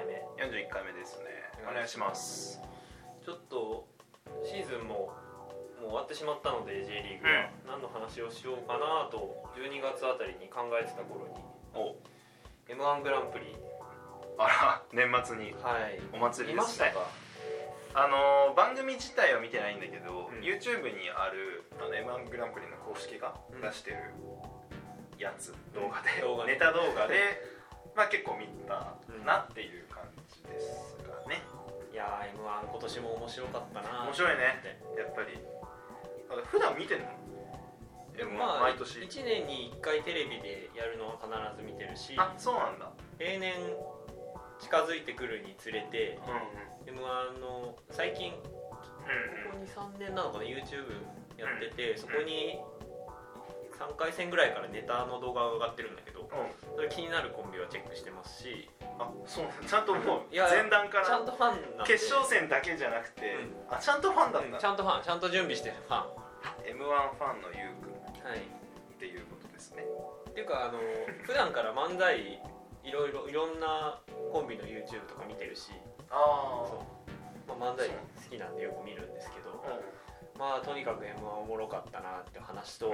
回目41回目ですね。お願いします。ちょっとシーズンもう終わってしまったので J リーグは、何の話をしようかなと12月あたりに考えてた頃にお M1 グランプリあら年末に、はい、お祭りですね。番組自体は見てないんだけど、YouTube にあるM1 グランプリの公式が出してるやつ、動画で、ネタ動画でまあ結構見たなっていう感じですがね。いやー M1 今年も面白かったな。面白いねやっぱり。普段見てんの？まあ、毎年1年に1回テレビでやるのは必ず見てるし、あ、そうなんだ。例年近づいてくるにつれて、M1 の最近、ここ 2,3 年なのかな、YouTube やってて、そこに3回戦ぐらいからネタの動画が上がってるんだけど、それ気になるコンビはチェックしてますし、あ、そうなんだ。ちゃんともう前段からちゃんとファンなんで、決勝戦だけじゃなくて、あ、ちゃんとファンなんだ。ちゃんとファン、ちゃんと準備してるファン。M1 ファンのゆうくんっていうことですね。っていうか普段から漫才いろんなコンビの YouTube とか見てるし、そう、まあ、漫才好きなんでよく見るんですけど、まあとにかく M1 おもろかったなっていう話と、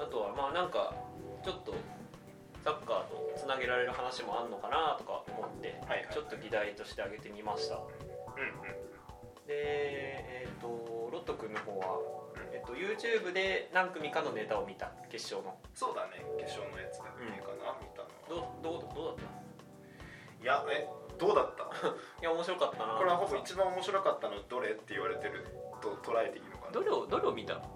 あとはまあなんかちょっとサッカーとつなげられる話もあんのかなとか思って、ちょっと議題としてあげてみました。で、ロット君の方は、YouTube で何組かのネタを見た、決勝の。そうだね、決勝のやつだけかな、見たの。どうだった？いや、どうだった？いや、面白かったな。これはほぼ一番面白かったのどれって言われてると捉えていいのかな。どれを見たの？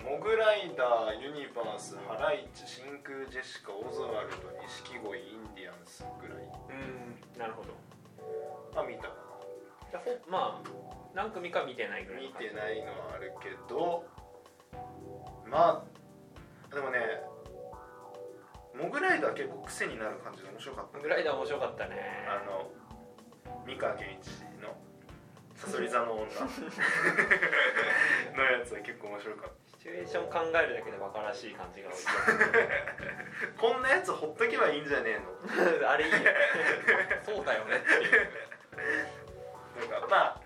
モグライダー、ユニバース、ハライチ、真空ジェシカ、オズワルド、錦鯉、インディアンスぐらい。なるほど。まあ、見たかな。まあ、何組か見てないぐらい。見てないのはあるけど、まあ、でもね、モグライダー結構癖になる感じで面白かった。モグライダー面白かったね。三河健一のさそり座の女のやつは結構面白かった。シチュエーション考えるだけでバカらしい感じが多いこんなやつほっとけばいいんじゃねえのあれいいよねそうだよねっていうなんかまあ、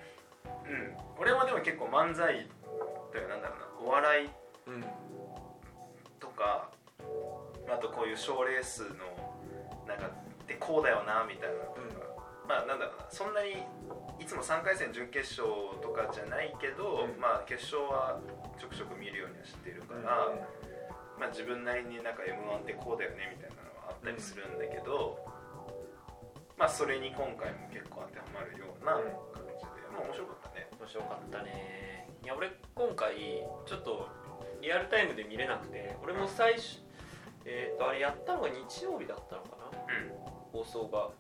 俺もでも結構漫才というかなんだろうな、お笑いとか、あとこういう賞レースのなんかでこうだよなみたいなとか、まあなんだろうな、そんなにいつも3回戦準決勝とかじゃないけど、まあ決勝はちょくちょく見るようにはしてるから、まあ自分なりになんか M1 ってこうだよねみたいなのはあったりするんだけど、まあそれに今回も結構当てはまるような感じで、まあ面白かったね。面白かったね。いや俺今回ちょっとリアルタイムで見れなくて、俺も最初あれやったのが日曜日だったのかな、放送が。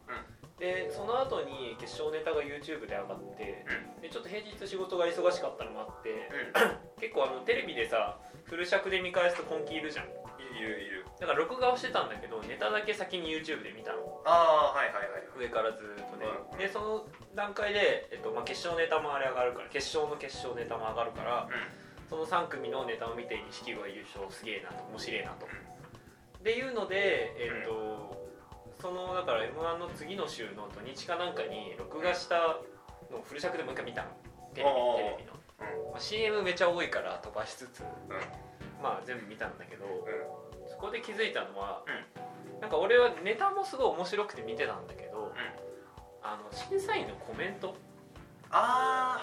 でその後に決勝ネタが YouTube で上がって、でちょっと平日仕事が忙しかったのもあって、結構テレビでさフル尺で見返すと根気いるじゃん。いる。だから録画をしてたんだけど、ネタだけ先に YouTube で見たの。上からずっとね。でその段階で、まあ、決勝ネタもあれ上がるから、決勝ネタも上がるから、その3組のネタを見て錦鯉優勝すげえなと、面白いなと。っていうのでそのだから M1 の次の週の土日かなんかに録画したのをフル尺でもう一回見たの、テレビの、まあ、CM めちゃ多いから飛ばしつつ、まあ全部見たんだけど、そこで気づいたのは、なんか俺はネタもすごい面白くて見てたんだけど、審査員のコメント、あ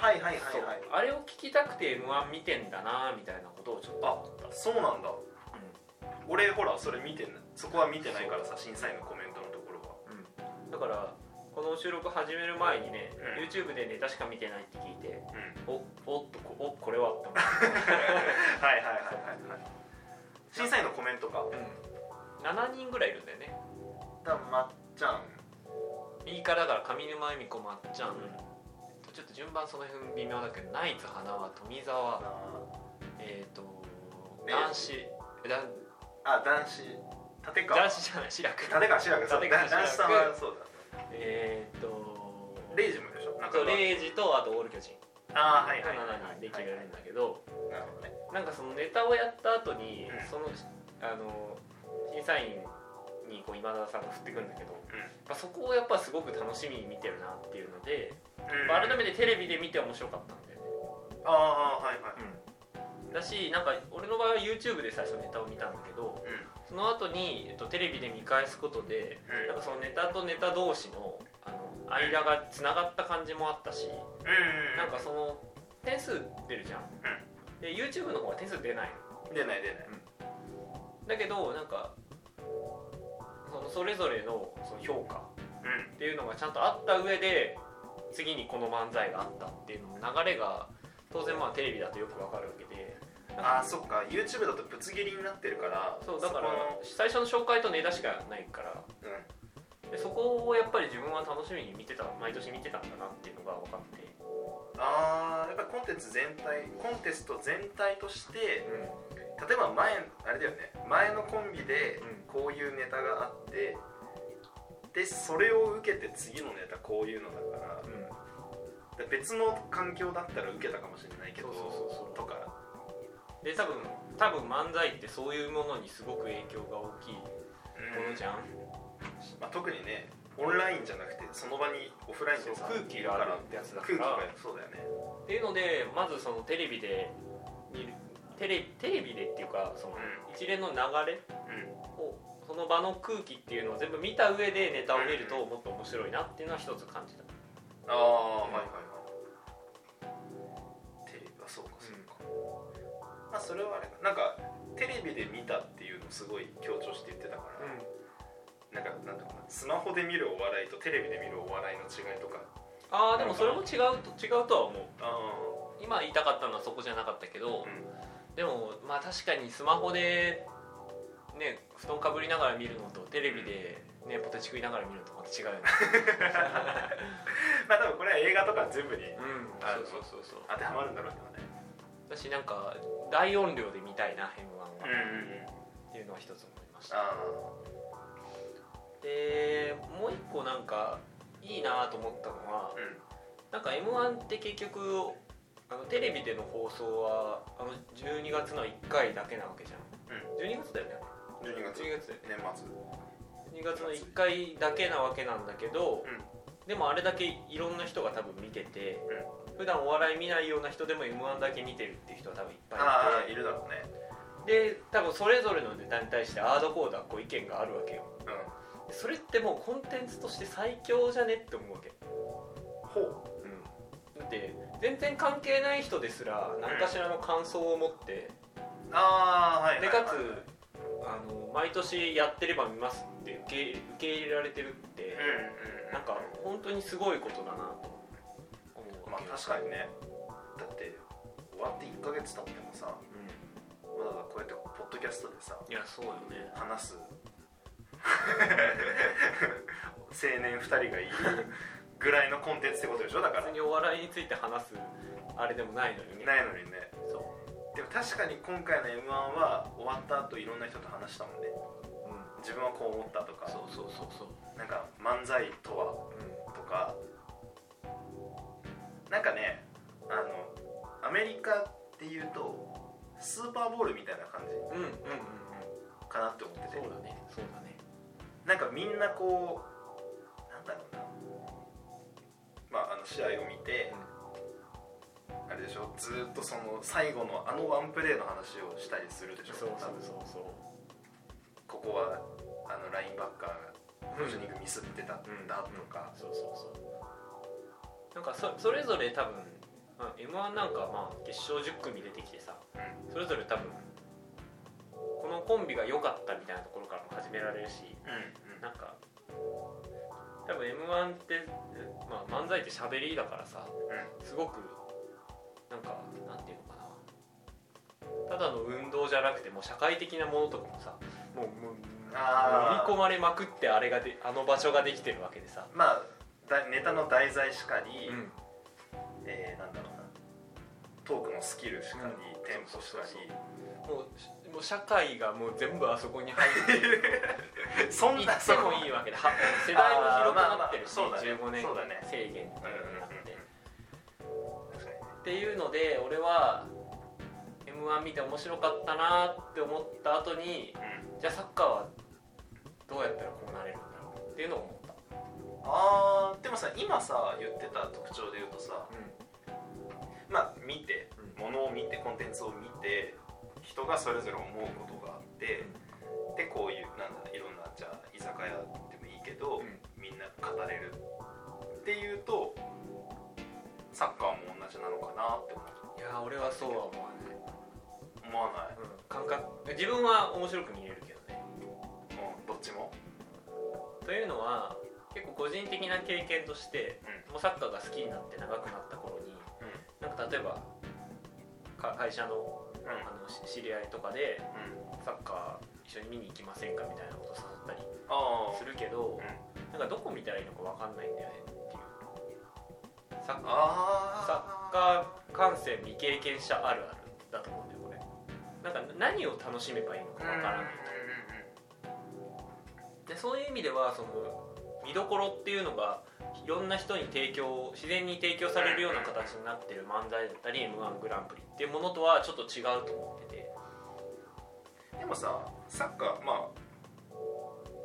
れを聞きたくて M1 見てんだなみたいなことをちょっと思った。あ、そうなんだ。俺ほらそれ見てない、そこは見てないからさ、審査員のコメントのところは、だからこの収録始める前にね、YouTube でネタしか見てないって聞いて、おっとこれはって思ってはい、審査員のコメントか、7人ぐらいいるんだよね。だからまっちゃん右からだから上沼恵美子、まっちゃん、ちょっと順番その辺微妙だけど、ナイツ花輪、富澤、志らくさんはそうだ。レイジもでしょ。レイジとあとオール巨人。7人で決めるんだけど。なるほどね。なんかそのネタをやった後に、審査員にこう今田さんが振ってくるんだけど、うんまあ、そこをやっぱすごく楽しみに見てるなっていうので、うんまあ、改めてテレビで見て面白かったんだよね。ああはいはい、うん、だしなんか俺の場合は YouTube で最初ネタを見たんだけど、うん、その後に、テレビで見返すことで、うん、なんかそのネタとネタ同士の、間がつながった感じもあったし、うん、なんかその点数出るじゃん、うん、で YouTube の方は点数出ないの出ない、うん、だけどなんかそれぞれの評価っていうのがちゃんとあった上で次にこの漫才があったっていうのの流れが当然まあテレビだとよくわかるわけで、あーそっか YouTube だとぶつ切りになってるから、そうだから最初の紹介とネタしかないから、うん、でそこをやっぱり自分は楽しみに見てた、毎年見てたんだなっていうのが分かって、あーやっぱりコンテスト全体として、うん例えばあれだよね、前のコンビでこういうネタがあって、うん、でそれを受けて次のネタこういうのだから、うん、だから別の環境だったら受けたかもしれないけど、そうとかで多分漫才ってそういうものにすごく影響が大きいものじゃん、まあ、特にねオンラインじゃなくてその場にオフラインで空気があるってやつだから、空気がそうだよねっていうので、まずそのテレビで見るテレビでっていうかその一連の流れを、うん、その場の空気っていうのを全部見た上でネタを見るともっと面白いなっていうのは一つ感じた。ああ、うん、はいはいはい。テレビはそうかそうか。うん、まあそれはあれなんかテレビで見たっていうのをすごい強調して言ってたから、うん、なんかスマホで見るお笑いとテレビで見るお笑いの違いとか。ああでもそれも違うとは思う。あ今言いたかったのはそこじゃなかったけど。うんでもまあ確かにスマホでね布団かぶりながら見るのとテレビでねポテチ食いながら見るのとまた違うよねまあ多分これは映画とか全部に、うん、そう当てはまるんだろうけどね。私なんか大音量で見たいな M1 は、うん、っていうのは一つ思いました。あでもう一個なんかいいなと思ったのは、うん、なんか M1 って結局テレビでの放送は12月の1回だけなわけじゃん、うん、12月だよね12月だよね年末12月の1回だけなわけなんだけど、うん、でもあれだけいろんな人が多分見てて、うん、普段お笑い見ないような人でも M1 だけ見てるっていう人は多分いっぱいいて、いるだろうね。で、多分それぞれのネタに対してアードコーダーこう意見があるわけよ、うん、それってもうコンテンツとして最強じゃねって思うわけ。ほうで全然関係ない人ですら何かしらの感想を持って、うん、でかつ毎年やってれば見ますって受け入れられてるって、うん、なんか本当にすごいことだなと思うわけ。まあ確かにね。だって終わって1ヶ月経ってもさ、うん、まだこうやってポッドキャストでさ、いやそうよね話す青年2人がいるぐらいのコンテンツってことでしょ。だから別にお笑いについて話すあれでもないのにね。ないのにね。そう。でも確かに今回の M1 は終わった後いろんな人と話したもんね、うん、自分はこう思ったとか、そうなんか漫才とは、うん、とかなんかね、アメリカっていうとスーパーボウルみたいな感じ、うんうんうんうん、かなって思ってて。そうだねなんかみんなこうなんだろうな、まあ、試合を見て、うん、あれでしょ、ずっとその最後のワンプレーの話をしたりするでしょ。そうここはラインバッカーがポジショニングミスってたんだとか、なんか それぞれ多分 M1 なんかまあ決勝10組出てきてさ、うん、それぞれ多分このコンビが良かったみたいなところからも始められるし、うん、なんか多分 M1 って、まあ、漫才って喋りだからさ、うん、すごくなんかなんていうのかな、ただの運動じゃなくてもう社会的なものとかもさもう飲み込まれまくって場所ができてるわけでさ、まあネタの題材しかり、うんなんだろうな、トークのスキルしかり、うん、テンポしかり、もう社会がもう全部あそこに入っているそんなそこもいいわけで世代も広くなってるし、まあまあね、15年制限っていうのになって、確かにね、っていうので俺は M1 見て面白かったなって思った後に、うん、じゃあサッカーはどうやったらこうなれるんだろうっていうのを思った。あー、でもさ、今さ言ってた特徴で言うとさ、うん、まあ見て、物を見て、コンテンツを見て、人がそれぞれ思うことがあって、うん、でこういうなんだ、いろんな、じゃあ居酒屋でもいいけど、うん、みんな語れるっていうと、サッカーも同じなのかなって思う。いやー、俺はそうは思わない。思わない、うん、感覚、自分は面白く見れるけどね、うん、どっちも。というのは結構個人的な経験として、うん、もうサッカーが好きになって長くなった頃に、うん、なんか例えば会社の、うん、知り合いとかで、うん、サッカー一緒に見に行きませんかみたいなことを誘ったりするけど、うん、なんかどこ見たらいいのか分かんないんだよねっていう。サッカー観戦未経験者あるあるだと思うんだよこれ。なんか何を楽しめばいいのか分からないと。でそういう意味ではその見どころっていうのがいろんな人に自然に提供されるような形になってる漫才だったり M1 グランプリっていうものとはちょっと違うと思ってて。でもさ、サッカー、まあ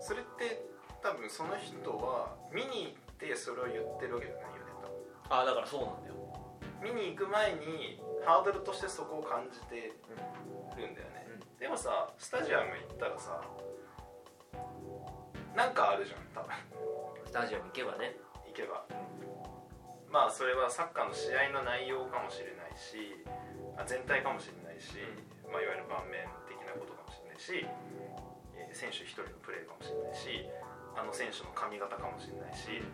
それって多分その人は見に行ってそれを言ってるわけじゃないよね多分。あ、だからそうなんだよ。見に行く前にハードルとしてそこを感じてるんだよね、うん、でもさ、スタジアム行ったらさ、なんかあるじゃん多分。スタジアム行けば、うん、まあそれはサッカーの試合の内容かもしれないし、全体かもしれないし、うん、まあ、いわゆる盤面的なことかもしれないし、選手一人のプレーかもしれないし、あの選手の髪型かもしれないし、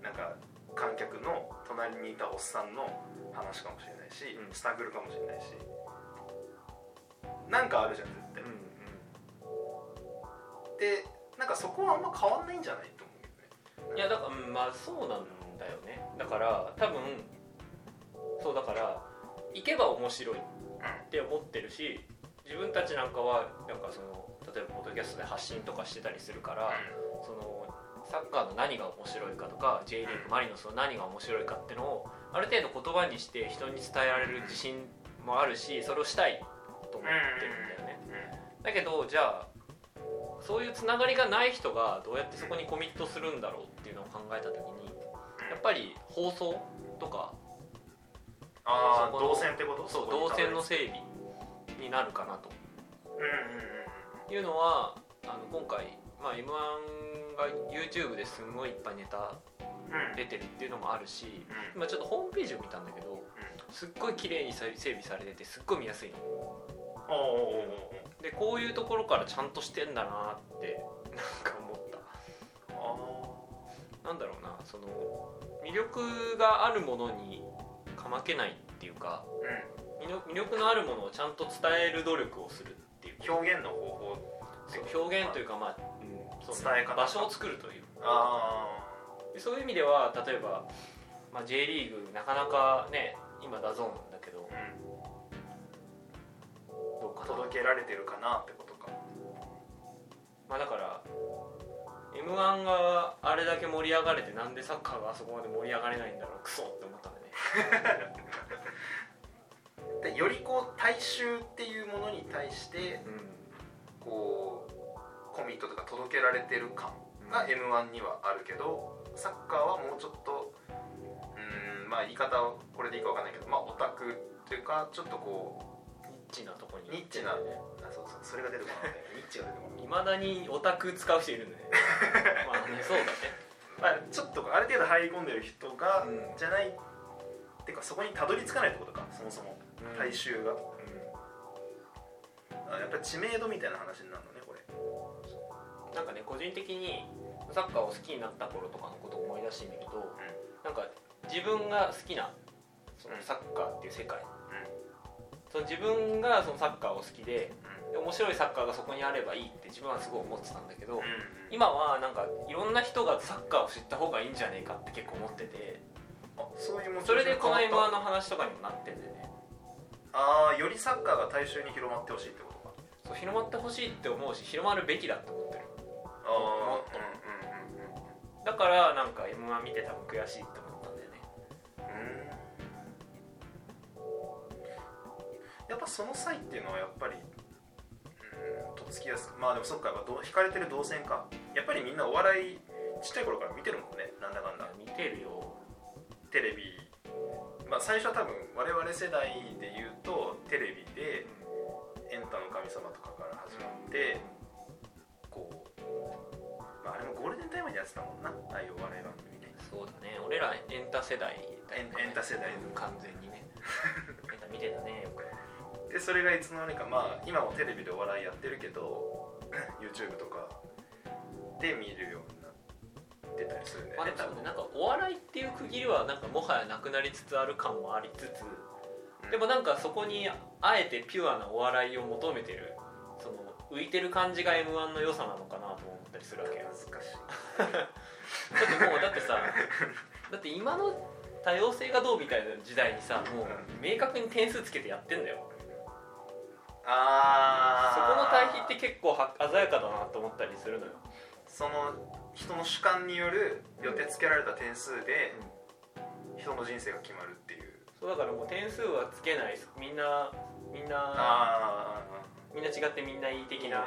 なんか観客の隣にいたおっさんの話かもしれないし、うん、スタグルかもしれないし、なんかあるじゃん絶対、うんうん、でなんかそこはあんま変わんないんじゃないと思うよね。いやだから、うん、まあそうなんだよね。だから多分そう、だから行けば面白いって思ってるし、自分たちなんかはなんかその例えばポッドキャストで発信とかしてたりするから、うん、そのサッカーの何が面白いかとか J リーグマリノスの何が面白いかってのをある程度言葉にして人に伝えられる自信もあるし、それをしたいと思ってるんだよね。だけどじゃあそういうつながりがない人がどうやってそこにコミットするんだろうっていうのを考えたときに、やっぱり放送とか、あ、動線ってこと、そう、動線の整備になるかなと、うん、いうのは今回、まあ、M1 が YouTube ですごいいっぱいネタ出てるっていうのもあるし、今ちょっとホームページを見たんだけど、すっごい綺麗に整備されててすっごい見やすいの。でこういうところからちゃんとしてんだなってなんか思った。あ、なんだろうな、その魅力があるものにかまけないっていうか、うん、魅力のあるものをちゃんと伝える努力をするっていう表現の方法。そう、表現というか、まあ、うん、そう、伝え方、場所を作るという。あ、でそういう意味では例えば、まあ、J リーグなかなかね今ダゾーンだけど、うん、届けられてるかなってことか。まあだから M1 があれだけ盛り上がれて、なんでサッカーがあそこまで盛り上がれないんだろう、クソって思ったんだね。でよりこう大衆っていうものに対して、うん、こうコミットとか届けられてる感が M1 にはあるけど、サッカーはもうちょっと、まあ言い方はこれでいいかわかんないけど、まあオタクというかちょっとこうニッチなとこに、ニッチな、あ、そうそう、それが出てこない、ニッチが出てこない。いまだにオタク使う人いるんだね。まあね、そうだね。まあちょっとある程度入り込んでる人が、うん、じゃないってかそこにたどり着かないってことか、そもそも大衆が、うんうん、やっぱり知名度みたいな話になるのねこれ。なんかね、個人的にサッカーを好きになった頃とかのことを思い出してみると、うん、なんか自分が好きなそのサッカーっていう世界。その自分がそのサッカーを好きで、うん、面白いサッカーがそこにあればいいって自分はすごい思ってたんだけど、うん、今はなんかいろんな人がサッカーを知った方がいいんじゃねえかって結構思ってて、あ、そういうもそれでこの M1 の話とかにもなってんだよね。ああ、よりサッカーが大衆に広まってほしいってことか。そう、広まってほしいって思うし、広まるべきだって思ってる。ああ、もっと、うんうんうんうん、だからなんか M1 見て多分悔しいって思ったんだよね。やっぱその際っていうのはやっぱり、好きです。まあでもそっか、惹かれてる動線か。やっぱりみんなお笑いちっちゃい頃から見てるもんね、なんだかんだ見てるよ、テレビ。まあ最初は多分我々世代で言うとテレビで「エンタの神様」とかから始まって、うん、こう、まあ、あれもゴールデンタイムにやってたもんな、ああいうお笑い番組ね。そうだね、俺らエンタ世代だよね。エンタ世代の完全にねエンタ見てたね、よく。でそれがいつの間にか、まあ今もテレビでお笑いやってるけど YouTube とかで見るようになってたりするね。まあでもそうね、なんかお笑いっていう区切りはなんかもはやなくなりつつある感もありつつ、うん、でもなんかそこにあえてピュアなお笑いを求めてる、その浮いてる感じが M1 の良さなのかなと思ったりするわけよ。恥ずかしいだってもうだってさ、だって今の多様性がどうみたいな時代にさ、もう明確に点数つけてやってんだよ。あ、そこの対比って結構鮮やかだなと思ったりするのよ。その人の主観による予定つけられた点数で人の人生が決まるっていう。そうだからもう点数はつけない、みんなあ、みんな違ってみんないい的な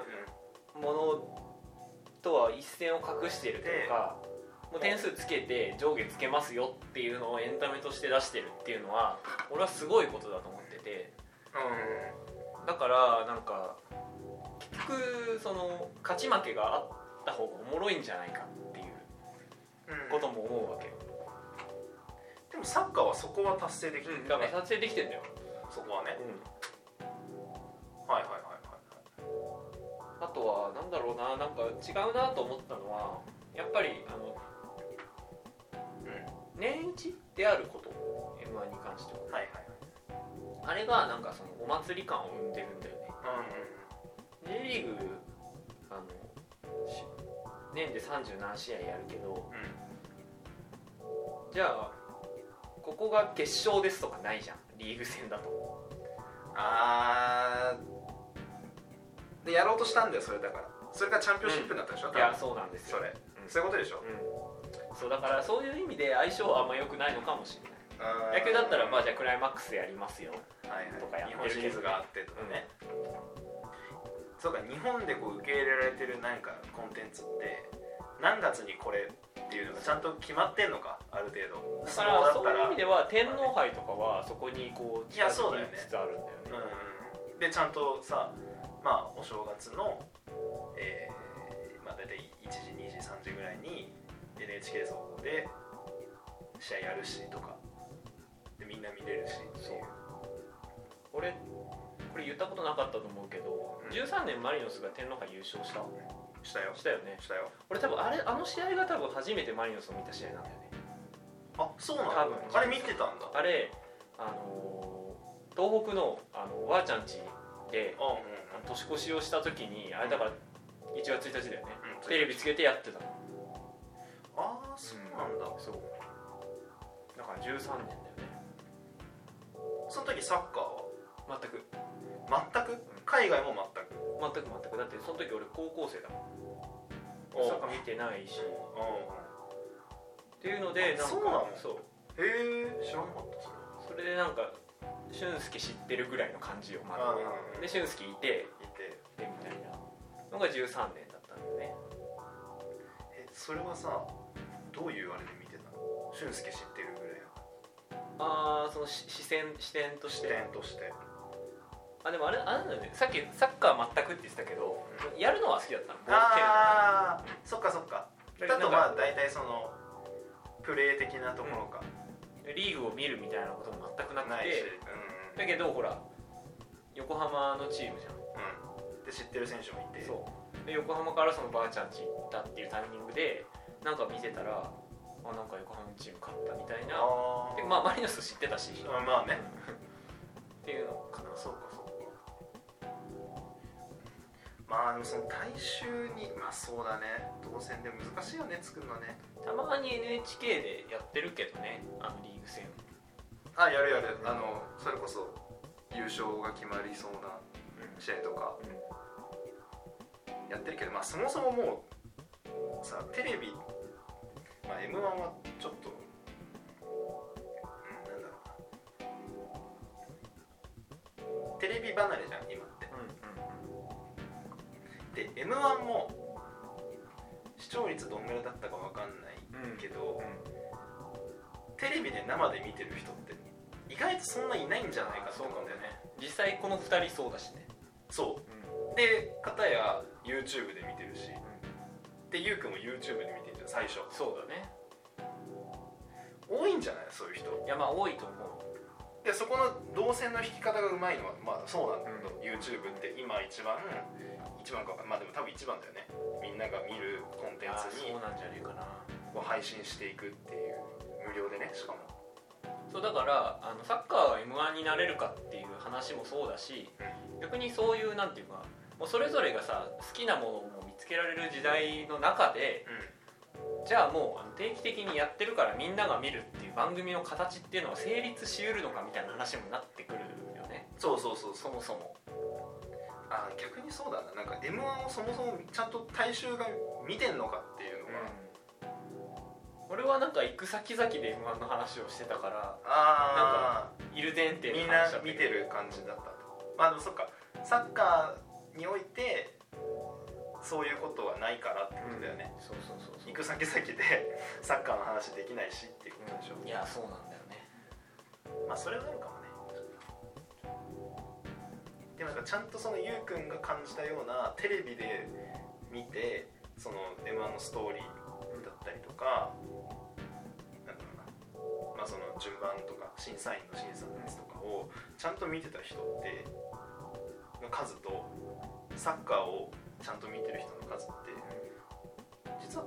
ものとは一線を画してるというか、もう点数つけて上下つけますよっていうのをエンタメとして出してるっていうのは俺はすごいことだと思ってて、うん、だからなんか結局その勝ち負けがあった方がおもろいんじゃないかっていうことも思うわけよ、うん、でもサッカーはそこは達成できてるんだよね。だから達成できてんだよそこはね、うん、はいはいはいはい。あとはなんだろうな、なんか違うなと思ったのはやっぱりうん、年一であること M1 に関しては、はいはい、あれがなんかそのお祭り感を生んでるんだよね。うんうん、J リーグ年で30何試合やるけど、うん、じゃあここが決勝ですとかないじゃん、リーグ戦だと。あーでやろうとしたんだよ、それだから。それがチャンピオンシップになったでしょ、うん、いやそうなんですよ、それ、うん、そういうことでしょ、うん、そうだからそういう意味で相性はあんま良くないのかもしれない。野球だったらまあじゃあクライマックスやりますよとかやってるけど、ね、はいはい、日本シリーズがあってとかね、うん、そうか、日本でこう受け入れられてるなんかコンテンツって何月にこれっていうのがちゃんと決まってんのか、ある程度。だからそういう意味では天皇杯とかはそこにこう近づきつつあるんだよね。うん、でちゃんとさ、まあお正月のまあ大体1時2時3時ぐらいに NHK 総合で試合やるしとか。みんな見れるし。そう、俺これ言ったことなかったと思うけど、うん、13年マリノスが天皇杯優勝した、うん、したよね、したよ。俺多分あの試合が多分初めてマリノスを見た試合なんだよね。あ、そうなの。多分あれ見てたんだ。あれ東北のおばあちゃん家で、うん、年越しをした時にあれだから1月1日だよね、うん、テレビつけてやってたの。あーそうなんだ、うん、そうだから13年だよね。その時サッカーは全く海外も全くだってその時俺高校生だもん。サッカー見てないしっていうので、なんかそうなの。そうへえ、知らなかった。それでなんか俊介知ってるぐらいの感じをまだで、俊介いてみたいなのが13年だったんだよね。え、それはさどういうあれで見てたの？俊介知ってるぐらい。あー、その視点として。あ、でもあれなんだよね。さっきサッカー全くって言ってたけど、うん、やるのは好きだったの。あー、そっかそっか。だとまあ大体そのプレー的なところか、うん、リーグを見るみたいなことも全くなくて、ないし、うん、だけどほら横浜のチームじゃん、うん、で知ってる選手もいて、そうで横浜からそのばあちゃん家行ったっていうタイミングでなんか見てたら、あ、なんか横浜チーム勝ったみたいな。あで、まあマリノス知ってたし、あ、まあねっていうのかな。そうかそうか。まあでもその大衆に、まあそうだね、動線で難しいよね、作るのね。たまに NHK でやってるけどね、あのリーグ戦。あ、やるやる、うん、それこそ優勝が決まりそうな試合とか、うん、やってるけど、まあそもそももうさ、テレビ、まあ、M1 はちょっと、なんだろうな、テレビ離れじゃん今って、うんうんうん、で M1 も視聴率どんぐらいだったか分かんないけど、うん、テレビで生で見てる人って意外とそんないないんじゃないかと思うんだよね。実際この2人そうだしね。そう、うん、で片や YouTube で見てるし、うん、でゆうくんも YouTube で見てるじゃん最初。そうだね、多いんじゃないそういう人。いやまあ多いと思う。でそこの動線の引き方がうまいのはまあそうなんだけど、うん、YouTube って今一番か分かんない、まあでも多分一番だよね。みんなが見るコンテンツにそうなんじゃねえかなを配信していくっていう無料でね。しかもそうだからサッカーが M1 になれるかっていう話もそうだし、うん、逆にそういうなんていうかもうそれぞれがさ好きなものを見つけられる時代の中で、うん、じゃあもう定期的にやってるからみんなが見るっていう番組の形っていうのは成立しうるのかみたいな話もなってくるよね。そうそうそう、そもそもあ逆にそうだな、なんか M1 をそもそもちゃんと大衆が見てんのかっていうのが、うん、俺はなんか行く先々で M1 の話をしてたからなんかいる前提の話だったけどみんな見てる感じだったと。まあでもそっかサッカーにおいてそういうことはないからってことだよね、うん、そうそうそうそう、行く先々でサッカーの話できないしっていうことでしょ、うん、いやそうなんだよね。まあそれはあるかもね。でもなんかちゃんとそのゆうくんが感じたようなテレビで見てその M1 のストーリーだったりとか、なんだろうな、まあその順番とか審査員の審査のやつとかをちゃんと見てた人っての数とサッカーをちゃんと見てる人の数って実は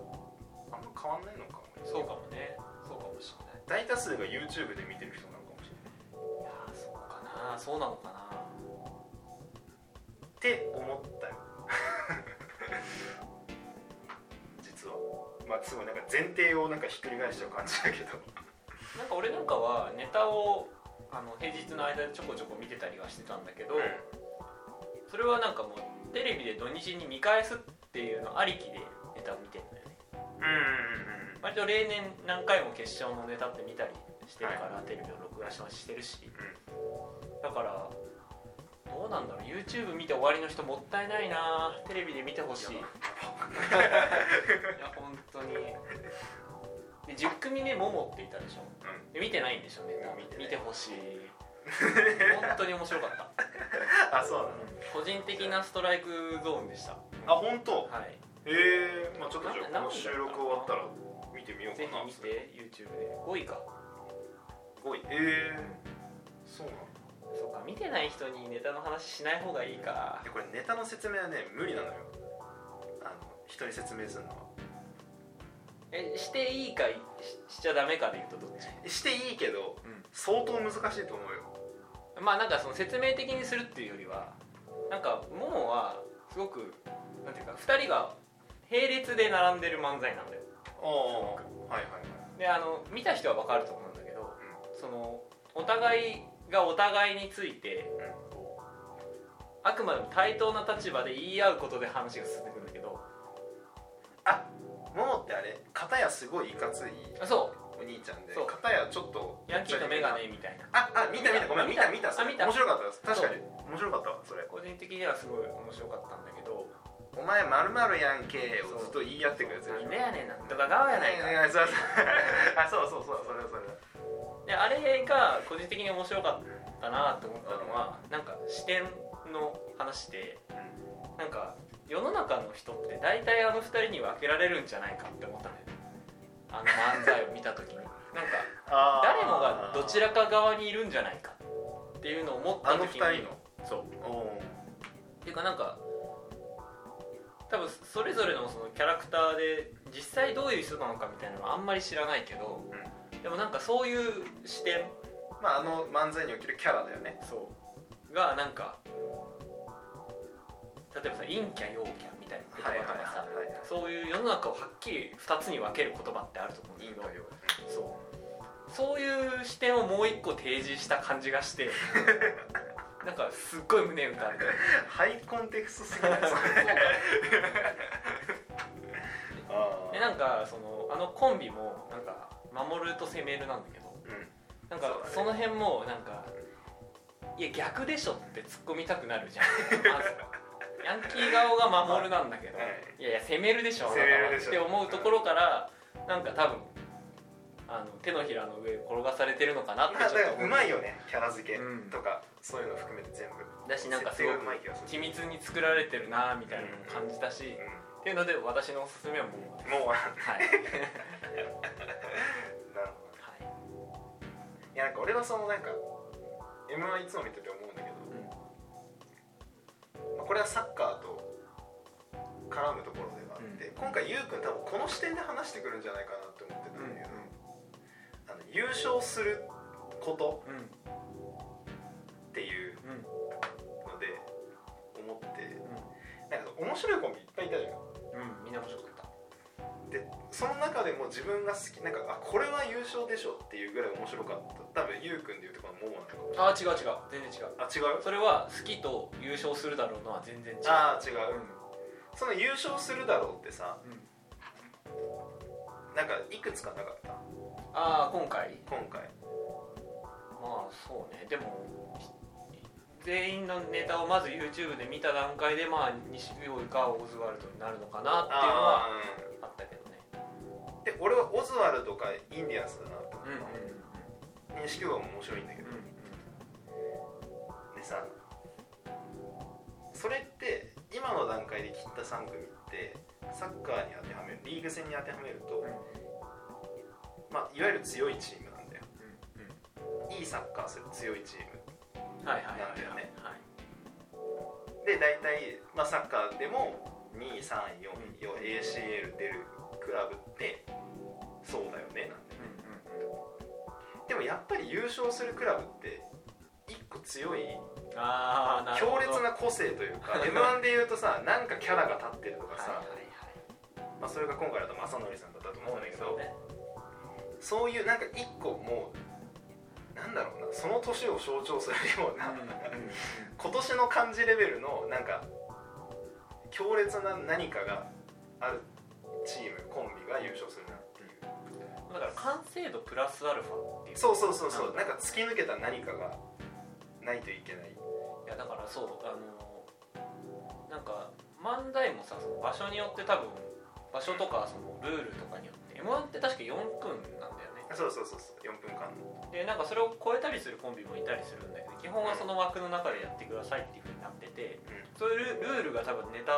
あんま変わんないのかも。そうかもね。そうかもしれない。大多数が YouTube で見てる人なのかもしれない。いやーそうかな。そうなのかな。って思ったよ実はまあすごいなんか前提をなんかひっくり返しちゃう感じだけどなんか俺なんかはネタを平日の間でちょこちょこ見てたりはしてたんだけど、うん、それはなんかもうテレビで土日に見返すっていうのありきでネタを見てるんだよね、うん、割と例年何回も決勝のネタって見たりしてるから、はい、テレビの録画してるし、うん、だからどうなんだろう、 YouTube 見て終わりの人もったいないな、テレビで見てほしい。いや本当に。で10組目モモっていたでしょ、うん、で見てないんでしょね、見てほしい本当に面白かったあそうなの、個人的なストライクゾーンでした。あ本当、はい、まあちょっとじゃあこの収録終わったら見てみようかな。ぜひ見て YouTube で5位か5位、そうなの。そうか、見てない人にネタの話しない方がいいか。でこれネタの説明はね無理なのよ、人に説明するのは。していいか しちゃダメかで言うとどっち？していいけど、うん、相当難しいと思うよ。まあなんかその説明的にするっていうよりはなんかモモはすごくなんていうか2人が並列で並んでる漫才なんだよ。おー、すごく、はいはいはい、で見た人は分かると思うんだけど、うん、そのお互いがお互いについて、うん、あくまでも対等な立場で言い合うことで話が進んでくるんだけど、あ、モモってあれ、片やすごいいかついお兄ちゃんで、片やちょっとヤンキーとメガネみたいな。あ、見た、ごめん、見た、面白かったです。確かに面白かったわ、それ。個人的にはすごい面白かったんだけど、お前まるまるやんけをずっと言い合ってくるやつ。メガネなんだからガオやないか。そう、それ。であれが個人的に面白かったなと思ったのは、なんか視点の話で、なんか世の中の人って大体2人に分けられるんじゃないかって思ったのよ、漫才を見た時になんか誰もがどちらか側にいるんじゃないかっていうのを思った時に、あの2人のそうっていうかなんか多分それぞれのそのキャラクターで実際どういう人なのかみたいなのはあんまり知らないけど、でもなんかそういう視点、まあ漫才におけるキャラだよね。そうがなんか例えばさ陰キャ陽キャみたいな言葉とかさ、はいはいはいはい、そういう世の中をはっきり2つに分ける言葉ってあると思うんだけど、そういう視点をもう一個提示した感じがしてなんかすっごい胸打たれてハイコンテクストすぎないですかでなんかそのコンビもなんか守ると攻めるなんだけど、うん、なんかその辺もなんか、いや逆でしょって突っ込みたくなるじゃんまずヤンキー顔が守るなんだけど、はい、いやいや攻めるでしょ、攻めるでしょって思うところから、うん、なんか多分手のひらの上転がされてるのかなってちょっと思う。うまいよね、キャラ付けとか、うん、そういうの含めて全部だし、なんかすごく緻密に作られてるなみたいなのも感じたし、うんうん、っていうので私のおすすめはもうはいなるほど、はい、いやなんか俺はそのなんか M1 いつも見てて思うんだけど、うんまあ、これはサッカーと絡むところではあって、うん、今回ゆうくん多分この視点で話してくるんじゃないかなって思ってたんだけど、うんうん、優勝することっていうので思って、なんか面白いコンビいっぱいいたじゃん、うん、みんな面白かった。で、その中でも自分が好き、なんかあこれは優勝でしょっていうぐらい面白かった。多分ゆうくんでいうとこのモモなんかも。ああ違う違う、全然違う。あ違う。それは好きと優勝するだろうのは全然違う。ああ違う、うん。その優勝するだろうってさ、うん、なんかいくつかなかった。あー今回まあそうね、でも全員のネタをまず YouTube で見た段階でまあ西尾かオズワルドになるのかなっていうのはあったけどね。で俺はオズワルドかインディアンスだなと思った。西尾は面白いんだけど、うんうん、でさそれって今の段階で切った3組ってサッカーに当てはめる、リーグ戦に当てはめると、うんまあ、いわゆる強いチームなんだよ、うんうん、いいサッカーする強いチームなんだよね。で、大体、まあ、サッカーでも2位、3位、4位、要は ACL 出るクラブってそうだよねなんだよね、うんうん、でもやっぱり優勝するクラブって1個強い強烈な個性というかM1 でいうとさ、なんかキャラが立ってるとかさはいはい、はいまあ、それが今回だと雅紀さんだったと思うんだけど、そういうなんか一個もうなんだろうな、その年を象徴するような、うん、今年の漢字レベルのなんか強烈な何かがあるチームコンビが優勝するなっていう、だから完成度プラスアルファっていう、そうそうそうそう、なんか突き抜けた何かがないといけない。いやだからそうなんか漫才もさ、その場所によって多分場所とかそのルールとかによってM1 って確か4分なんだよね。そうそうそうそう、4分間でなんかそれを超えたりするコンビもいたりするんだけど、基本はその枠の中でやってくださいっていう風になってて、うん、そういうルールが多分ネタ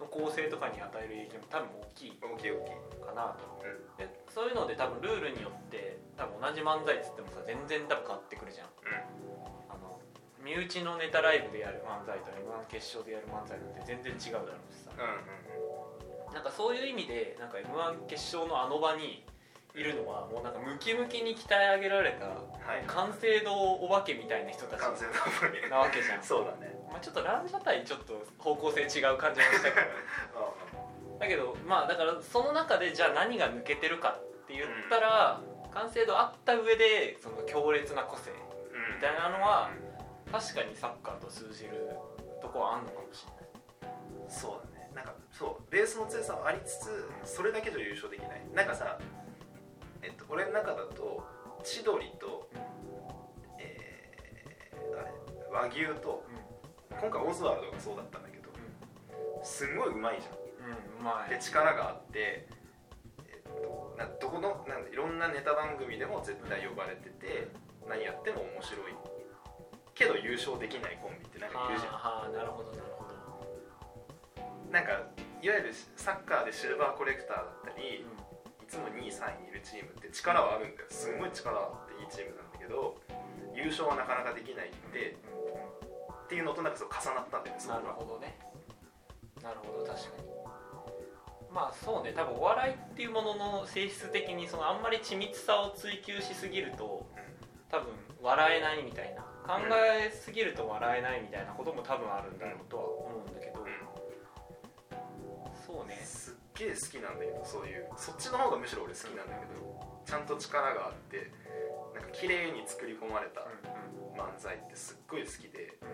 の構成とかに与える影響も多分大きいかなと思う、うん、でそういうので多分ルールによって多分同じ漫才っつってもさ全然多分変わってくるじゃん、うん、身内のネタライブでやる漫才と M1 決勝でやる漫才なんて全然違うだろうしさ、うんうんうん、なんかそういう意味でなんか M1 決勝のあの場にいるのはもうなんかムキムキに鍛え上げられた完成度お化けみたいな人たちなわけじゃん。そうだね、まあ、ちょっとランジャタイちょっと方向性違う感じがしたけどだけどまあだからその中でじゃあ何が抜けてるかって言ったら、うん、完成度あった上でその強烈な個性みたいなのは確かにサッカーと通じるとこはあんのかもしれない。そうだね、なんかそうベースの強さはありつつそれだけじゃ優勝できない。なんかさ、俺の中だと千鳥と、和牛と、うん、今回オズワルドがそうだったんだけど、うん、すんごいうまいじゃん、うん、うまいで力があって、どこのなんかいろんなネタ番組でも絶対呼ばれてて、うん、何やっても面白いけど優勝できないコンビってなんかいるじゃん。はーはー、なるほどなるほど。なんかいわゆるサッカーでシルバーコレクターだったり、うん、いつも2位3位にいるチームって力はあるんだよ、すごい力あっていいチームなんだけど優勝はなかなかできないって、うんうん、っていうのとなんかそう重なったんだよね。なるほどね、なるほど、確かに。まあそうね、多分お笑いっていうものの性質的にそのあんまり緻密さを追求しすぎると、うん、多分笑えないみたいな、考えすぎると笑えないみたいなことも多分あるんだろうとは思うんだけど、うん、そうね、すっげえ好きなんだけど、そういうそっちの方がむしろ俺好きなんだけど、うん、ちゃんと力があってなんか綺麗に作り込まれた漫才ってすっごい好きで、う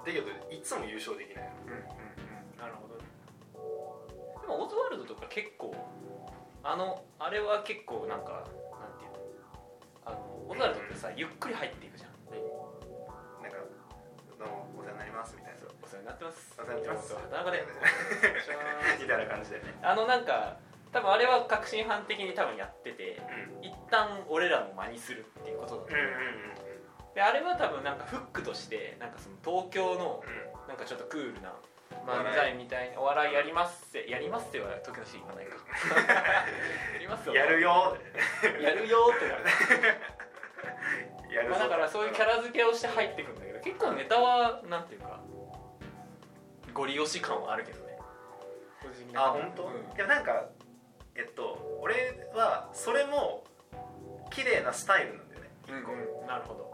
ん、だけどいつも優勝できないの、うんうんうん、なるほどね。でもオズワルドとか結構あれは結構なんかなんていうの、オズワルドってさ、うんうん、ゆっくり入っていくじゃん、うん、なんかどうもお世話になりますみたいな、お世話になってます。なってます。なかなかね。みたいな感じだよね。なんか多分あれは革新犯的に多分やってて、うん、一旦俺らの真似するっていうことだと思う。うんうんうん、であれは多分なんかフックとしてなんかその東京のなんかちょっとクールな漫才みたいなお笑いやりますってやりますっては時のシーンはないか。やりますよ。やるよ。やるよってなる。やるぞ、まあ、だからそういうキャラ付けをして入ってくるんだけど、結構ネタはなんていうかゴリ押し感はあるけどね。あ、本当？うん、いやなんか俺はそれも綺麗なスタイルなんだよね。うんうん、なるほど。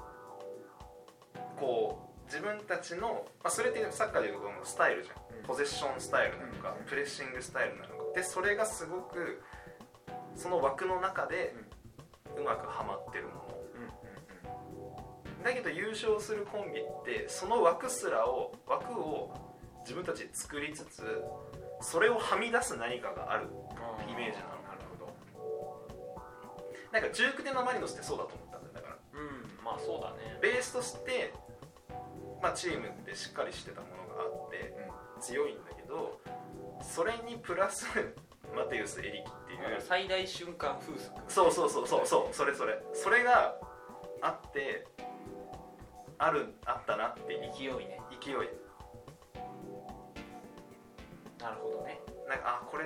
こう自分たちの、まあ、それってサッカーでいうとスタイルじゃん、うん。ポゼッションスタイルなのか、うん、プレッシングスタイルなのか。でそれがすごくその枠の中でうまくはまってるもの。だけど優勝するコンビってその枠を自分たちで作りつつそれをはみ出す何かがあるイメージなの。なるほど。なんか19年のマリノスってそうだと思ったんだよ。だからうん、まあそうだね。ベースとして、まあ、チームってしっかりしてたものがあって、うん、強いんだけどそれにプラスマテウス・エリキっていう最大瞬間風速、そうそうそうそうそう、それがあってあったなって勢いね。勢い。なるほどね。なんかこれ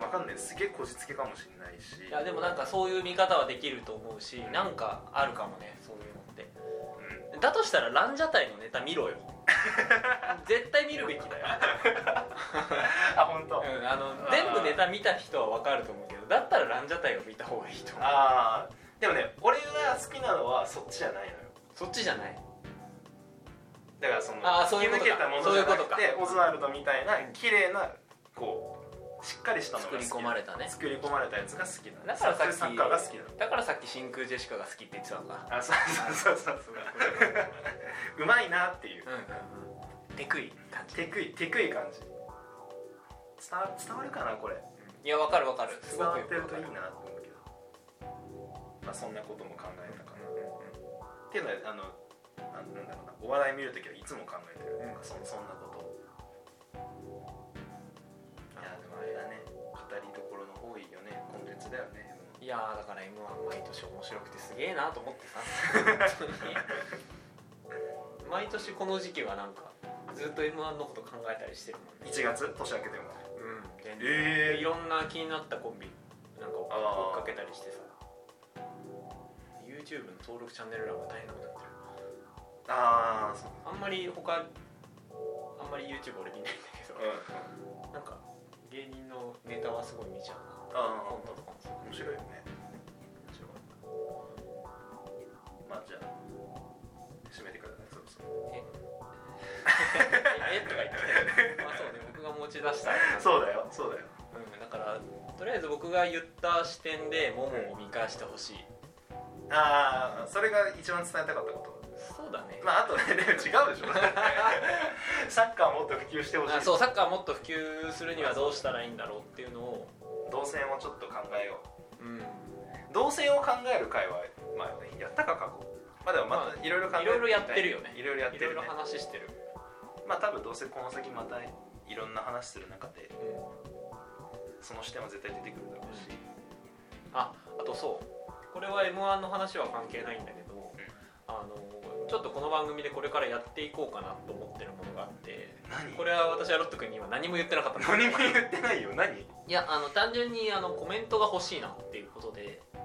わかんない。すげえこじつけかもしれないし。いやでもなんかそういう見方はできると思うし、うん、なんかあるかもねそういうのって。うん、だとしたらランジャタイのネタ見ろよ。絶対見るべきだよ。あ本当。うん、全部ネタ見た人はわかると思うけど、だったらランジャタイを見た方がいいと思う。ああ。でもね、俺が好きなのはそっちじゃないのよ。そっちじゃない。だからそういうことか。そういうことか。オズワルドみたいな綺麗なこうしっかりしたのが好き。作り込まれたね。作り込まれたやつが好きだ。だからさっきサッカーが好きだ。だからさっき真空ジェシカが好きって言ってたのか。あ、そう。うまいなっていう。テクイ感じ。テクイ感じ。伝わるかなこれ。いやわかるわかる。伝わってるといいなと思うけど。まあそんなことも考えたかな。っていうのはなんだろうな、お笑い見るときはいつも考えてる、なんかそんなことを。いやでもあれだね、語りどころの多いよね、コンテンツだよね。いやだから M1 毎年面白くてすげえなと思ってさ毎年この時期はなんかずっと M1 のこと考えたりしてるもんね。1月年明けても、うん、全然、いろんな気になったコンビなんか追っかけたりしてさ、YouTube の登録チャンネル欄が大変なことになってる。ああ、そう。あんまり YouTube 俺見ないんだけど、うん、なんか芸人のネタはすごい見ちゃうな。コントとかもすごい面白いよね。面白い。まあじゃあ締めてください。そうそう。えとか言って。まあそうね。僕が持ち出した。そうだよ。うん。だからとりあえず僕が言った視点でモモを見返してほしい。ああ、それが一番伝えたかったこと。そうだね。まああとね、でも違うでしょ。サッカーもっと普及してほしい。そう、サッカーもっと普及するにはどうしたらいいんだろうっていうのを、動線をちょっと考えよう。うん。動線を考える会はまあやったか過去。まあでもまたいろいろ考えて、いろいろやってるよね。いろいろやってるね。いろいろ話してる。まあ多分どうせこの先またいろんな話する中で、うん、その視点は絶対出てくるだろうし。あとそう。これは M1 の話は関係ないんだけど、うん、ちょっとこの番組でこれからやっていこうかなと思ってるものがあって、これは私はロット君に今何も言ってなかった。何も言ってないよ。何？いや単純にコメントが欲しいなっていうことで、う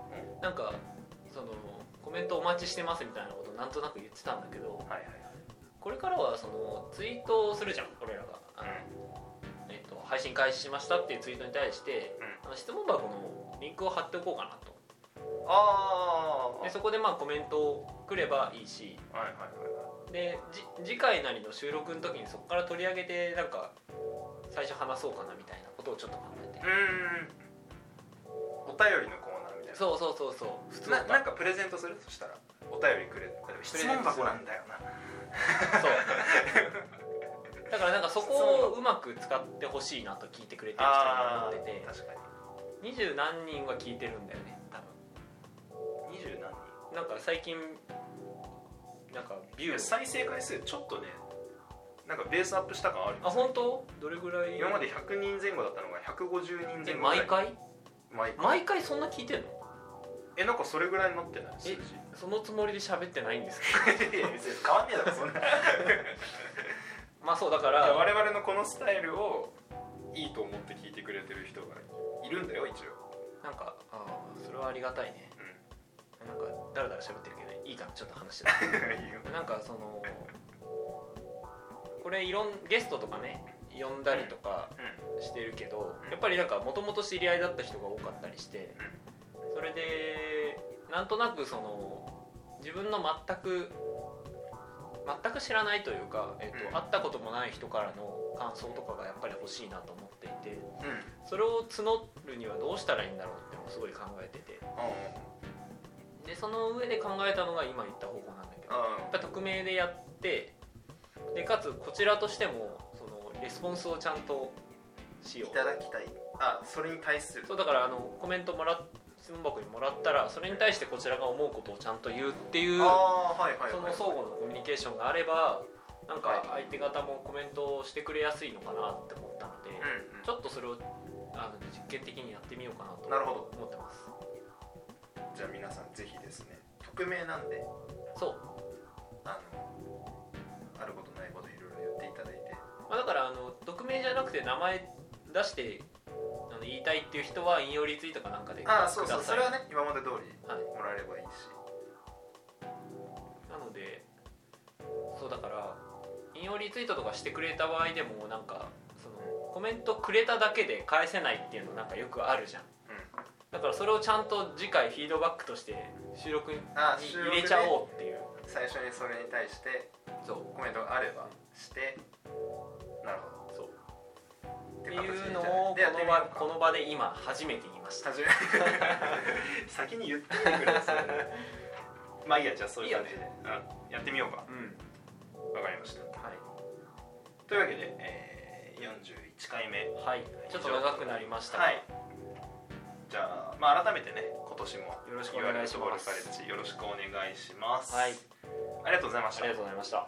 ん、なんかそのコメントお待ちしてますみたいなことをなんとなく言ってたんだけど、はいはい、これからはそのツイートをするじゃん俺らが、うん、配信開始しましたっていうツイートに対して、うん、質問箱のリンクを貼っておこうかなと。あでそこでまあコメントをくればいいし、はいはいはい、で次回なりの収録の時にそこから取り上げてなんか最初話そうかなみたいなことをちょっと考えて、お便りのコーナーみたいな。そう普通なんかプレゼントする。そしたらお便りくれる。質問箱なんだよな。そうだからなんかそこをうまく使ってほしいなと、聞いてくれてる人が思ってて、確かに20何人は聞いてるんだよね。なんか最近なんかビュー再生回数ちょっとねなんかベースアップした感ありますね。あ、本当？どれぐらい？今まで100人前後だったのが150人前後。毎回そんな聞いてんの？なんかそれぐらいになってない？数字。そのつもりで喋ってないんですか？いや別に変わんねえだろそんな。まあそうだから。我々のこのスタイルをいいと思って聞いてくれてる人がいるんだよ一応。なんかああそれはありがたいね。うん、なんかだらだら喋ってるけどいいかなちょっと話してた。なんかその。これいろんゲストとかね呼んだりとかしてるけど、やっぱりなんかもともと知り合いだった人が多かったりして、それでなんとなくその自分の全く知らないというか、会ったこともない人からの感想とかがやっぱり欲しいなと思っていて、それを募るにはどうしたらいいんだろうってのをすごい考えてて、でその上で考えたのが今言った方法なんだけど、やっぱ匿名でやってで、かつこちらとしてもそのレスポンスをちゃんとしよういただきたい。あ、それに対する、そうだからコメント質問箱にもらったら、それに対してこちらが思うことをちゃんと言うっていう、その相互のコミュニケーションがあれば、なんか相手方もコメントをしてくれやすいのかなって思ったので、ちょっとそれを実験的にやってみようかなと思ってます。じゃあ皆さんぜひですね、匿名なんで、そうあることないこといろいろ言っていただいて、まあ、だから匿名じゃなくて名前出して言いたいっていう人は引用リツイートかなんかでください。ああ、そうそう、それはね今まで通りもらえればいいし、はい、なのでそうだから引用リツイートとかしてくれた場合でも、なんかそのコメントくれただけで返せないっていうのなんかよくあるじゃん、うん、だからそれをちゃんと次回フィードバックとして収録に入れちゃおうっていう、最初にそれに対してコメントがあればして、なるほど、そうっていうのをこの場で今初めて言いました。先に言ってくれますよね。まあいいや、じゃあそういう感じでやってみようか。うん、わかりました、はい、というわけで、41回目、はい、ちょっと長くなりましたが、はい、じゃあ、まあ、改めてね、今年もよろしくお願いします。よろしくお願いします。はい、ありがとうございました。ありがとうございました。